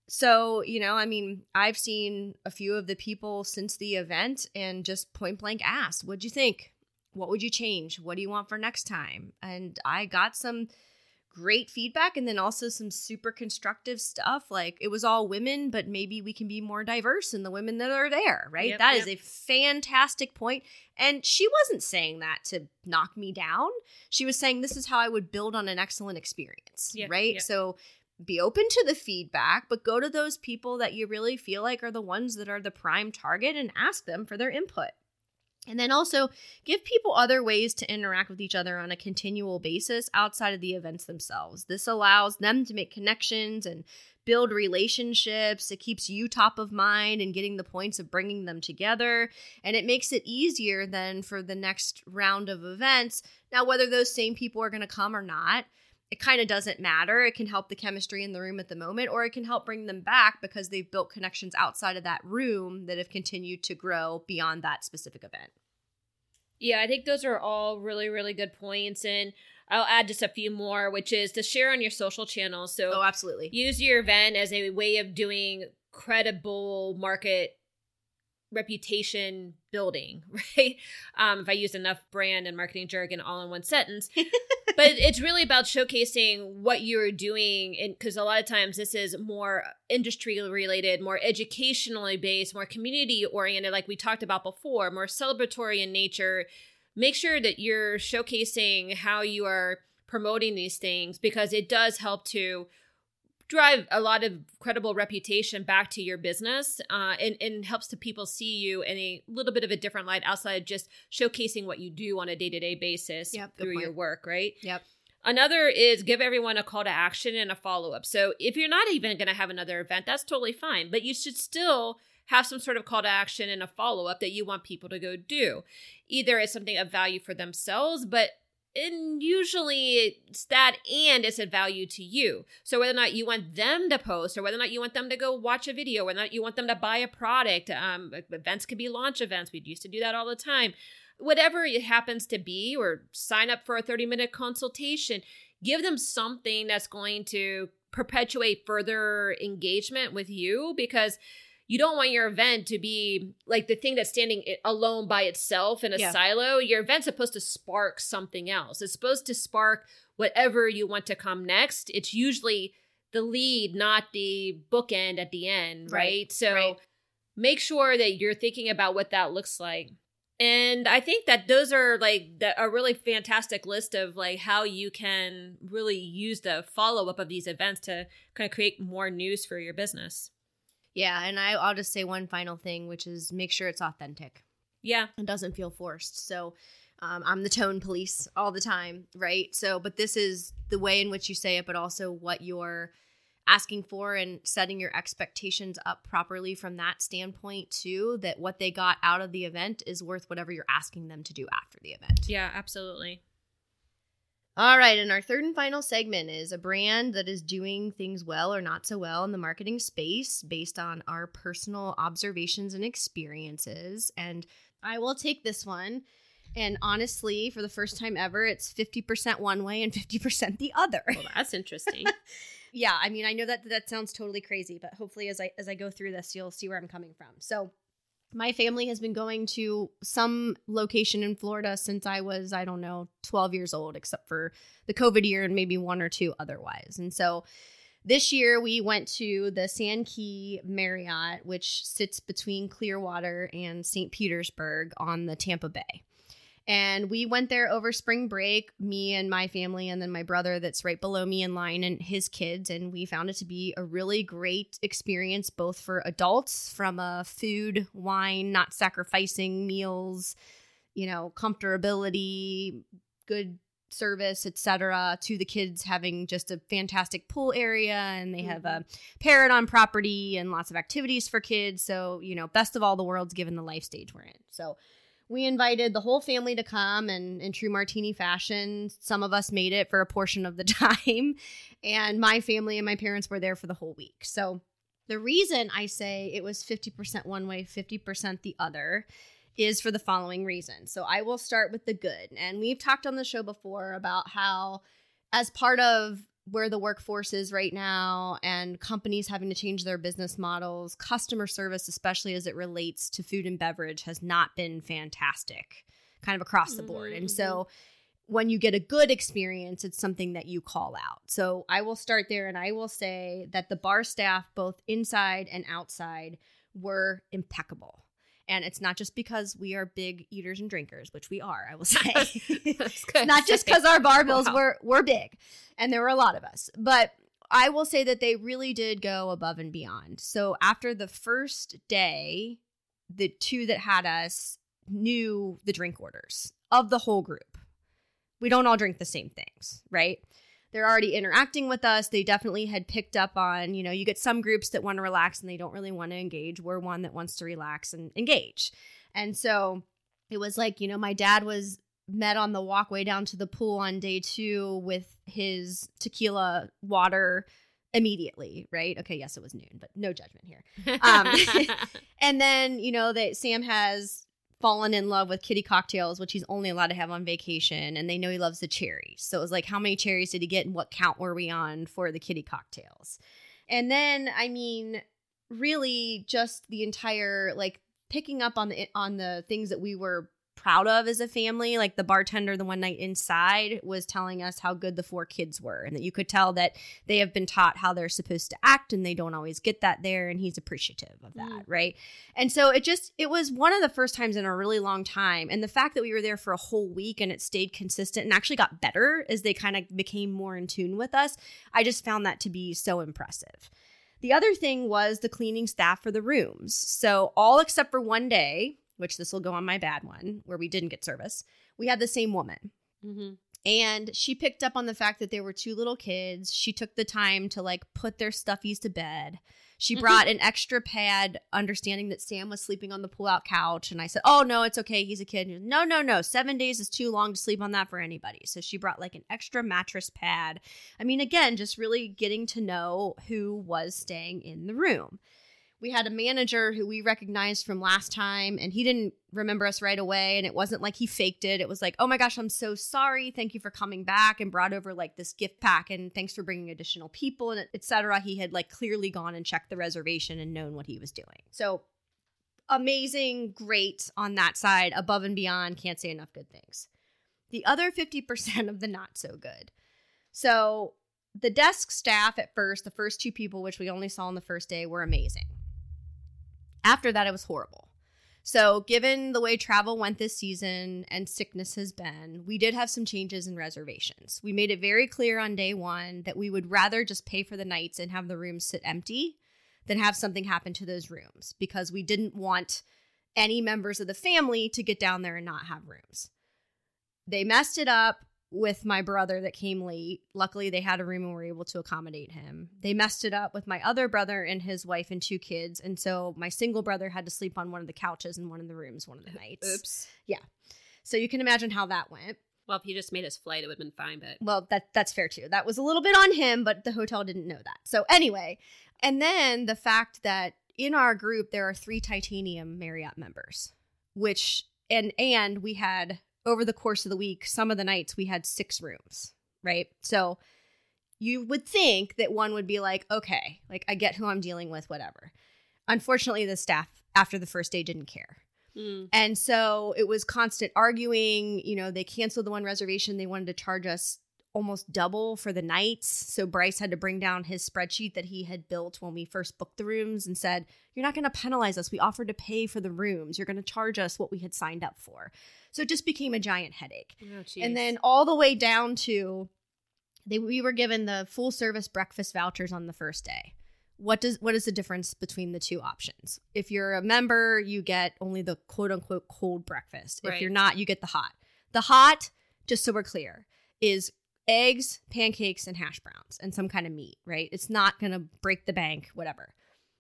So, you know, I mean, I've seen a few of the people since the event and just point blank asked, what'd you think? What would you change? What do you want for next time? And I got some great feedback and then also some super constructive stuff. Like it was all women, but maybe we can be more diverse in the women that are there, right? Yep, that is a fantastic point. And she wasn't saying that to knock me down. She was saying this is how I would build on an excellent experience, right? Yep. So be open to the feedback, but go to those people that you really feel like are the ones that are the prime target and ask them for their input. And then also give people other ways to interact with each other on a continual basis outside of the events themselves. This allows them to make connections and build relationships. It keeps you top of mind and getting the points of bringing them together. And it makes it easier then for the next round of events. Now, whether those same people are going to come or not, it kind of doesn't matter. It can help the chemistry in the room at the moment, or it can help bring them back because they've built connections outside of that room that have continued to grow beyond that specific event. Yeah, I think those are all really, really good points. And I'll add just a few more, which is to share on your social channels. So absolutely. Use your event as a way of doing credible market reputation building, right? If I used enough brand and marketing jargon all in one sentence. But it's really about showcasing what you're doing, and because a lot of times this is more industry related, more educationally based, more community oriented, like we talked about before, more celebratory in nature. Make sure that you're showcasing how you are promoting these things, because it does help to drive a lot of credible reputation back to your business, and helps the people see you in a little bit of a different light outside of just showcasing what you do on a day-to-day basis through your work, right? Yep. Another is give everyone a call to action and a follow-up. So if you're not even going to have another event, that's totally fine, but you should still have some sort of call to action and a follow-up that you want people to go do. Either it's something of value for themselves, but and usually it's that, and it's a value to you. So whether or not you want them to post, or whether or not you want them to go watch a video, whether or not you want them to buy a product, events could be launch events. We used to do that all the time. Whatever it happens to be, or sign up for a 30-minute consultation, give them something that's going to perpetuate further engagement with you, because you don't want your event to be like the thing that's standing alone by itself in a silo. Your event's supposed to spark something else. It's supposed to spark whatever you want to come next. It's usually the lead, not the bookend at the end, right? So make sure that you're thinking about what that looks like. And I think that those are like a really fantastic list of like how you can really use the follow-up of these events to kind of create more news for your business. Yeah, and I'll just say one final thing, which is make sure it's authentic. Yeah. It doesn't feel forced. So I'm the tone police all the time, right? So, but this is the way in which you say it, but also what you're asking for and setting your expectations up properly from that standpoint too, that what they got out of the event is worth whatever you're asking them to do after the event. Yeah, absolutely. All right, and our third and final segment is a brand that is doing things well or not so well in the marketing space based on our personal observations and experiences. And I will take this one. And honestly, for the first time ever, it's 50% one way and 50% the other. Well, that's interesting. Yeah, I mean, I know that sounds totally crazy, but hopefully as I go through this, you'll see where I'm coming from. So my family has been going to some location in Florida since I was, 12 years old, except for the COVID year and maybe one or two otherwise. And so This year, we went to the Sand Key Marriott, which sits between Clearwater and St. Petersburg on the Tampa Bay. And we went there over spring break, me and my family, and then my brother that's right below me in line and his kids. And we found it to be a really great experience, both for adults from a food, wine, not sacrificing meals, you know, comfortability, good service, etc., to the kids having just a fantastic pool area, and they have a parrot on property and lots of activities for kids. So, you know, best of all the worlds given the life stage we're in. So we invited the whole family to come, and in true Martini fashion, some of us made it for a portion of the time, and my family and my parents were there for the whole week. So the reason I say it was 50% one way, 50% the other is for the following reason. So I will start with the good. And we've talked on the show before about how, as part of where the workforce is right now and companies having to change their business models, customer service, especially as it relates to food and beverage, has not been fantastic kind of across the board. And so when you get a good experience, it's something that you call out. So I will start there, and I will say that the bar staff, both inside and outside, were impeccable. And it's not just because we are big eaters and drinkers, which we are, I will say. Not just because our bar bills were big, and there were a lot of us. But I will say that they really did go above and beyond. So after the first day, the two that had us knew the drink orders of the whole group. We don't all drink the same things, right? They're already interacting with us. They definitely had picked up on, you know, you get some groups that want to relax and they don't really want to engage. We're one that wants to relax and engage. And so it was like, you know, my dad was met on the walkway down to the pool on day two with his tequila water immediately, right? Okay, yes, it was noon, but no judgment here. And then, you know, that Sam has fallen in love with kitty cocktails, which he's only allowed to have on vacation, and they know he loves the cherries. So it was like, how many cherries did he get and what count were we on for the kitty cocktails? And then, I mean, really just the entire, like, picking up on the things that we were proud of as a family. Like the bartender the one night inside was telling us how good the four kids were, and that you could tell that they have been taught how they're supposed to act, and they don't always get that there, and he's appreciative of that, right? And so it was one of the first times in a really long time, and the fact that we were there for a whole week and it stayed consistent and actually got better as they kind of became more in tune with us, I just found that to be so impressive. The other thing was the cleaning staff for the rooms. So all except for one day, which this will go on my bad one, where we didn't get service, we had the same woman. And she picked up on the fact that there were two little kids. She took the time to, like, put their stuffies to bed. She brought an extra pad, understanding that Sam was sleeping on the pull-out couch. And I said, oh, no, it's okay. He's a kid. And she said, no. 7 days is too long to sleep on that for anybody. So she brought, like, an extra mattress pad. I mean, again, just really getting to know who was staying in the room. We had a manager who we recognized from last time, and he didn't remember us right away. And it wasn't like he faked it. It was like, oh my gosh, I'm so sorry. Thank you for coming back, and brought over like this gift pack, and thanks for bringing additional people, and et cetera. He had like clearly gone and checked the reservation and known what he was doing. So amazing, great on that side, above and beyond. Can't say enough good things. The other 50% of the not so good. So the desk staff at first, the first two people, which we only saw on the first day, were amazing. After that, it was horrible. So given the way travel went this season and sickness has been, we did have some changes in reservations. We made it very clear on day one that we would rather just pay for the nights and have the rooms sit empty than have something happen to those rooms, because we didn't want any members of the family to get down there and not have rooms. They messed it up with my brother that came late. Luckily, they had a room and were able to accommodate him. They messed it up with my other brother and his wife and two kids. And so my single brother had to sleep on one of the couches in one of the rooms one of the nights. Oops. Yeah. So you can imagine how that went. Well, if he just made his flight, it would have been fine. But well, that's fair, too. That was a little bit on him, but the hotel didn't know that. So anyway, and then the fact that in our group, there are 3 Titanium Marriott members, which and we had, over the course of the week, some of the nights we had 6 rooms, right? So you would think that one would be like, okay, like I get who I'm dealing with, whatever. Unfortunately, the staff after the first day didn't care. And so it was constant arguing. You know, they canceled the one reservation. They wanted to charge us almost double for the nights. So Bryce had to bring down his spreadsheet that he had built when we first booked the rooms and said, you're not going to penalize us. We offered to pay for the rooms. You're going to charge us what we had signed up for. So it just became a giant headache. Oh, geez. And then all the way down to we were given the full service breakfast vouchers on the first day. What is the difference between the two options? If you're a member, you get only the quote unquote cold breakfast. Right. If you're not, you get the hot. The hot, just so we're clear, is eggs, pancakes, and hash browns and some kind of meat, right? It's not going to break the bank, whatever.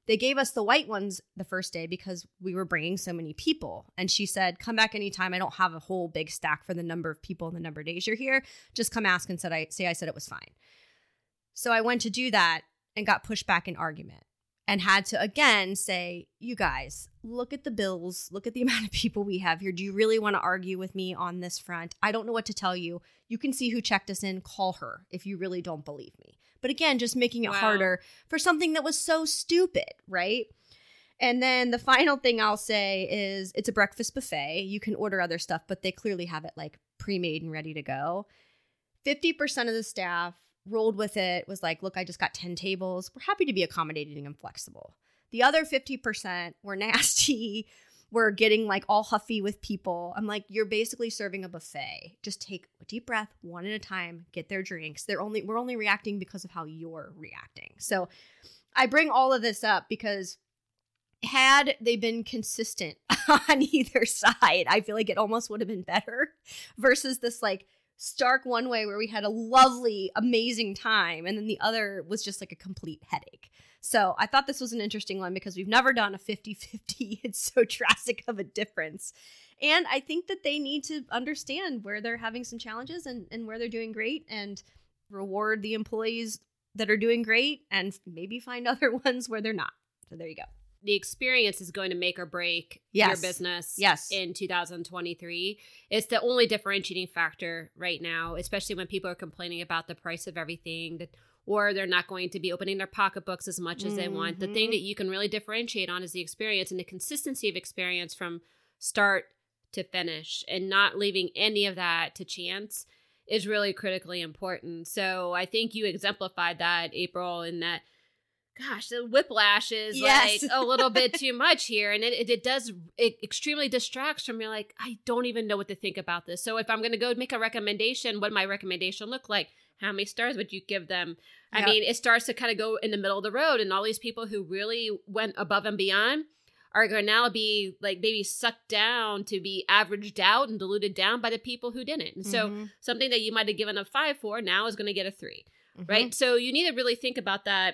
They gave us the white ones the first day because we were bringing so many people. And she said, come back anytime. I don't have a whole big stack for the number of people and the number of days you're here. Just come ask and I said it was fine. So I went to do that and got pushed back in argument and had to again say, you guys, look at the bills. Look at the amount of people we have here. Do you really want to argue with me on this front? I don't know what to tell you. You can see who checked us in. Call her if you really don't believe me. But again, just making it harder for something that was so stupid, right? And then the final thing I'll say is it's a breakfast buffet. You can order other stuff, but they clearly have it like pre-made and ready to go. 50% of the staff rolled with it, was like, look, I just got 10 tables. We're happy to be accommodating and flexible. The other 50% were nasty. We're getting like all huffy with people. I'm like, you're basically serving a buffet. Just take a deep breath, one at a time, get their drinks. We're only reacting because of how you're reacting. So I bring all of this up because had they been consistent on either side, I feel like it almost would have been better versus this like stark one way where we had a lovely, amazing time, and then the other was just like a complete headache. So I thought this was an interesting one because we've never done a 50-50. It's so drastic of a difference. And I think that they need to understand where they're having some challenges and where they're doing great and reward the employees that are doing great and maybe find other ones where they're not. So there you go. The experience is going to make or break your business in 2023. It's the only differentiating factor right now, especially when people are complaining about the price of everything or they're not going to be opening their pocketbooks as much as they want. The thing that you can really differentiate on is the experience and the consistency of experience from start to finish, and not leaving any of that to chance is really critically important. So I think you exemplified that, April, in that gosh, the whiplash is like a little bit too much here. And it extremely distracts from, you're like, I don't even know what to think about this. So if I'm going to go make a recommendation, what my recommendation look like? How many stars would you give them? I mean, it starts to kind of go in the middle of the road, and all these people who really went above and beyond are going to now be like maybe sucked down to be averaged out and diluted down by the people who didn't. And so something that you might have given a 5 for now is going to get a 3, right? So you need to really think about that.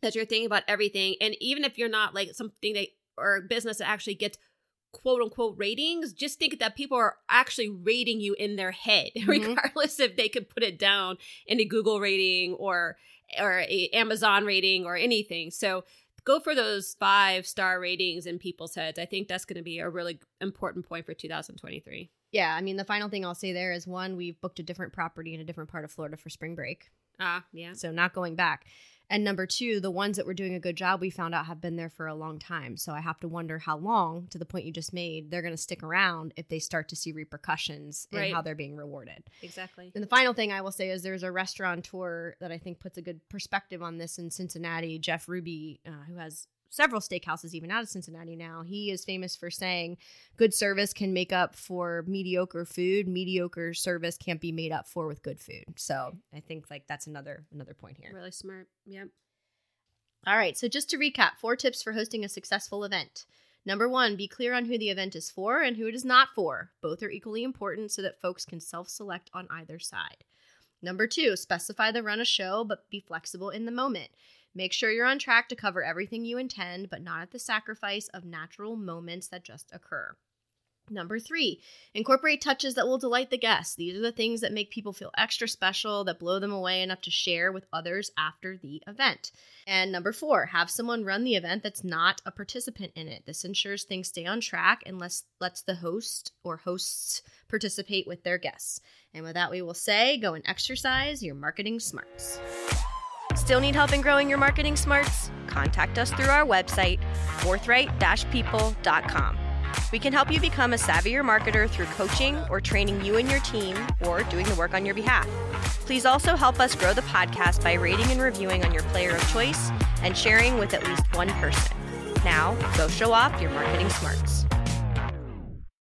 That you're thinking about everything. And even if you're not like something that or business that actually gets quote unquote ratings, just think that people are actually rating you in their head, regardless if they could put it down in a Google rating or a Amazon rating or anything. So go for those 5-star ratings in people's heads. I think that's going to be a really important point for 2023. Yeah. I mean, the final thing I'll say there is, one, we've booked a different property in a different part of Florida for spring break. Yeah. So not going back. And number 2, the ones that were doing a good job, we found out have been there for a long time. So I have to wonder how long, to the point you just made, they're going to stick around if they start to see repercussions in how they're being rewarded. Exactly. And the final thing I will say is there's a restaurateur that I think puts a good perspective on this in Cincinnati, Jeff Ruby, who has several steakhouses even out of Cincinnati now. He is famous for saying good service can make up for mediocre food. Mediocre service can't be made up for with good food. So I think like that's another point here. Really smart. Yep. All right. So just to recap, 4 tips for hosting a successful event. Number 1, be clear on who the event is for and who it is not for. Both are equally important so that folks can self-select on either side. Number 2, specify the run of show, but be flexible in the moment. Make sure you're on track to cover everything you intend, but not at the sacrifice of natural moments that just occur. Number 3, incorporate touches that will delight the guests. These are the things that make people feel extra special, that blow them away enough to share with others after the event. And number 4, have someone run the event that's not a participant in it. This ensures things stay on track and lets the host or hosts participate with their guests. And with that, we will say, go and exercise your marketing smarts. Still need help in growing your marketing smarts? Contact us through our website, forthright-people.com. We can help you become a savvier marketer through coaching or training you and your team or doing the work on your behalf. Please also help us grow the podcast by rating and reviewing on your player of choice and sharing with at least one person. Now, go show off your marketing smarts.